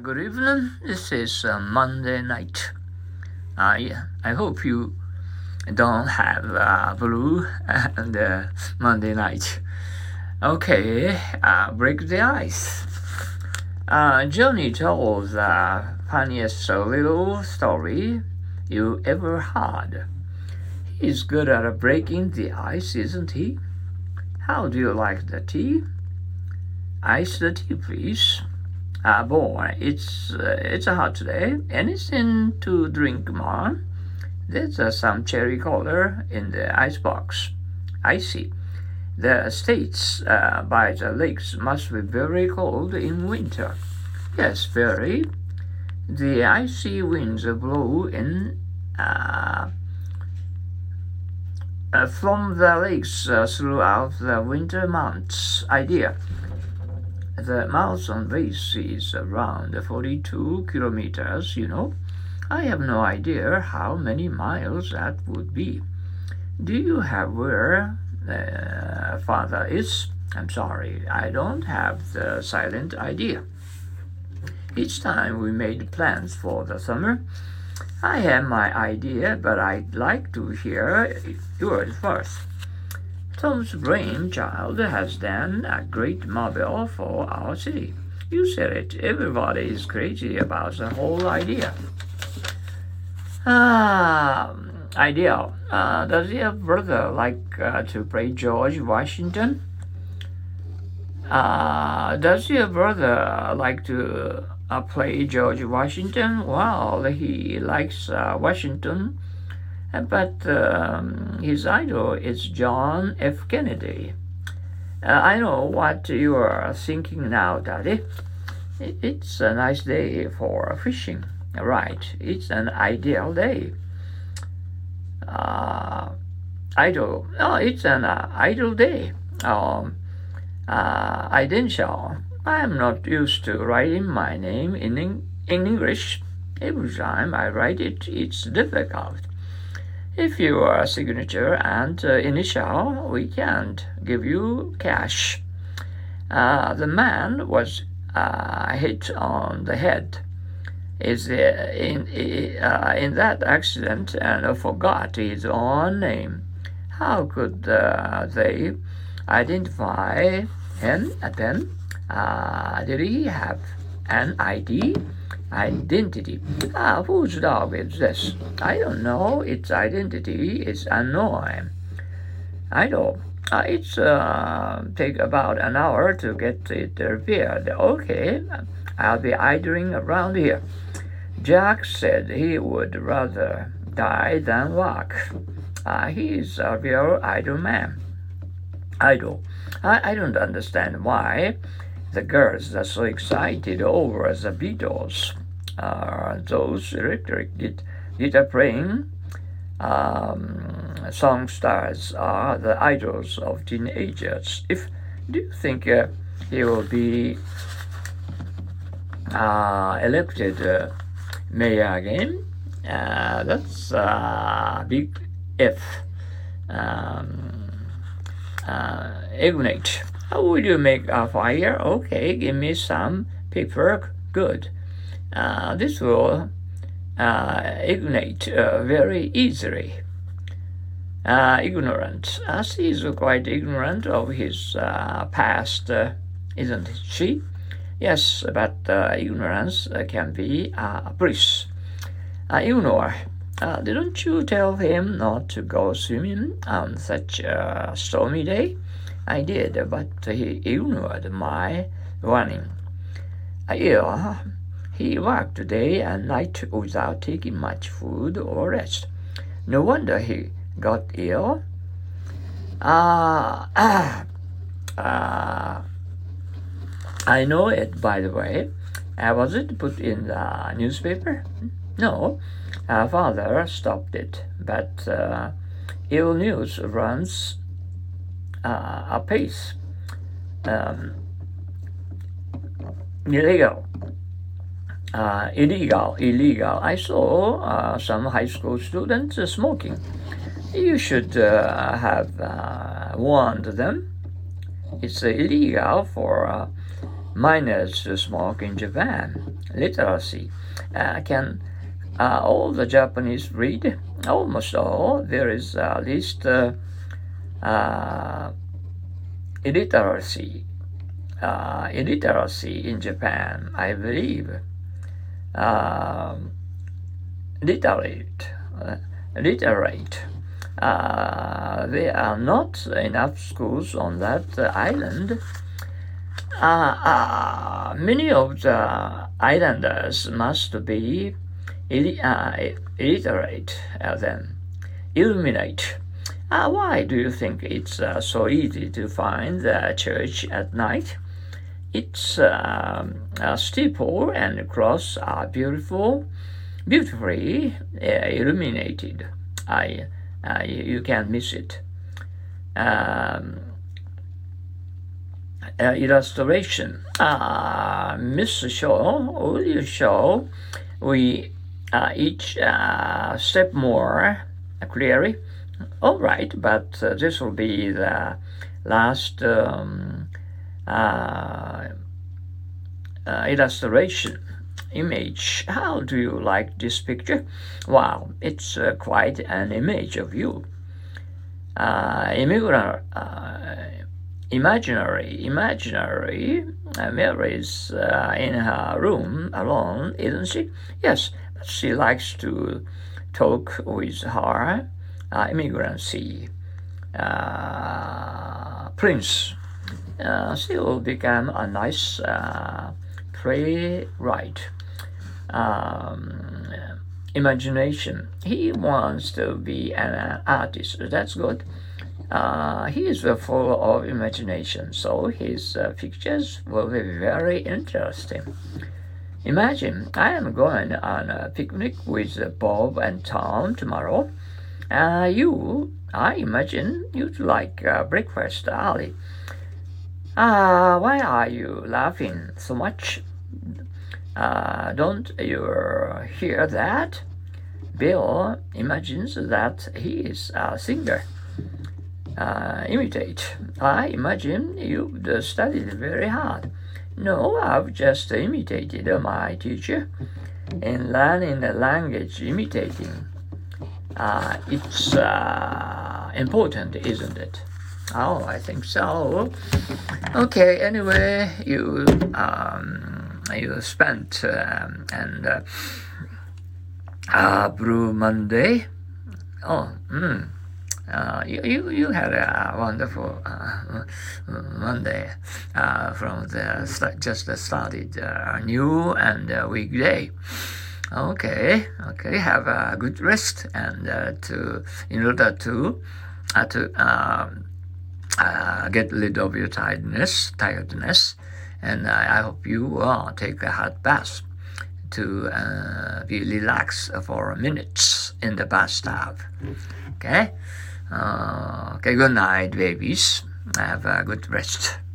Good evening. This is Monday night. I hope you don't have blue and Monday night. Okay, break the ice. Johnny told the funniest little story you ever heard. He's good at breaking the ice, isn't he? How do you like the tea? Ice the tea, please.Boy, it's hot today. Anything to drink, Mom? There's some cherry cola in the icebox. I see. The states by the lakes must be very cold in winter. Yes, very. The icy winds blow in from the lakes throughout the winter months. Idea.The Marathon race is around 42 kilometers, you know. I have no idea how many miles that would be. Do you have where father is? I'm sorry, I don't have the silent idea. Each time we made plans for the summer, I had my idea, but I'd like to hear yours first.Tom's brainchild has done a great marvel for our city. You said it. Everybody is crazy about the whole idea. Ideal. Does your brother like to play George Washington? Does your brother like to play George Washington? Well, he likes Washington.But his idol is John F. Kennedy. I know what you are thinking now, Daddy. It's a nice day for fishing. Right, it's an ideal day. Idol. Oh, it's an idle day. Identical. I'm not used to writing my name in English. Every time I write it, it's difficult.If you are signature and initial, we can't give you cash. The man was hit on the head. Is in that accident and forgot his own name. How could they identify him then? Did he have an ID?Identity. Whose dog is this? I don't know. Its identity is unknown. Idle. It's take about an hour to get it repaired. Okay, I'll be idling around here. Jack said he would rather die than walk. He's a real idle man. Idle. I don't understand why.The girls are so excited over the Beatles. Those electric guitar playing song stars are the idols of teenagers. Do you think he will be elected mayor again? That's a big if. Ignite.How would you make a fire? Okay, give me some paper. Good. This will ignite very easily. Ignorant. She is quite ignorant of his past, isn't she? Yes, but ignorance can be a breeze. Ignore. Didn't you tell him not to go swimming on such a stormy day?I did, but he ignored my warning. Ill, he worked day and night without taking much food or rest. No wonder he got ill. I know it, by the way. Was it put in the newspaper? No, father stopped it, but ill news runs...apace. Illegal. I saw some high school students smoking. You should have warned them. It's illegal for minors smoke in Japan. Literacy. Can all the Japanese read? Almost all. There is at least illiteracy in Japan, I believe. Literate. There are not enough schools on that island. Many of the islanders must be illiterate then. Illuminate. Why do you think it's so easy to find the church at night? Its steeple and cross are beautifully illuminated. You can't miss it. Illustration. Miss Shaw, will you show we each step more clearly? All right, but this will be the last illustration. Image. How do you like this picture? Wow, it's quite an image of you. Imaginary Mary's in her room alone, isn't she? Yes, but she likes to talk with her immigrancy. Prince. She will become a nice playwright. Imagination. He wants to be an artist. That's good. He is full of imagination, so his pictures will be very interesting. Imagine I am going on a picnic with Bob and Tom tomorrow. I imagine you'd like breakfast early. Why are you laughing so much? Don't you hear that? Bill imagines that he is a singer. Imitate. I imagine you've studied very hard. No, I've just imitated my teacher. In learning the language, imitating. It's important, isn't it? Oh, I think so. Okay, anyway, you spent Blue Monday. You had a wonderful Monday from just started new and weekday. Okay. Have a good rest and in order to get rid of your tiredness. And I hope you take a hot bath to be relaxed for minutes in the bathtub. Okay? Okay, good night, babies. Have a good rest.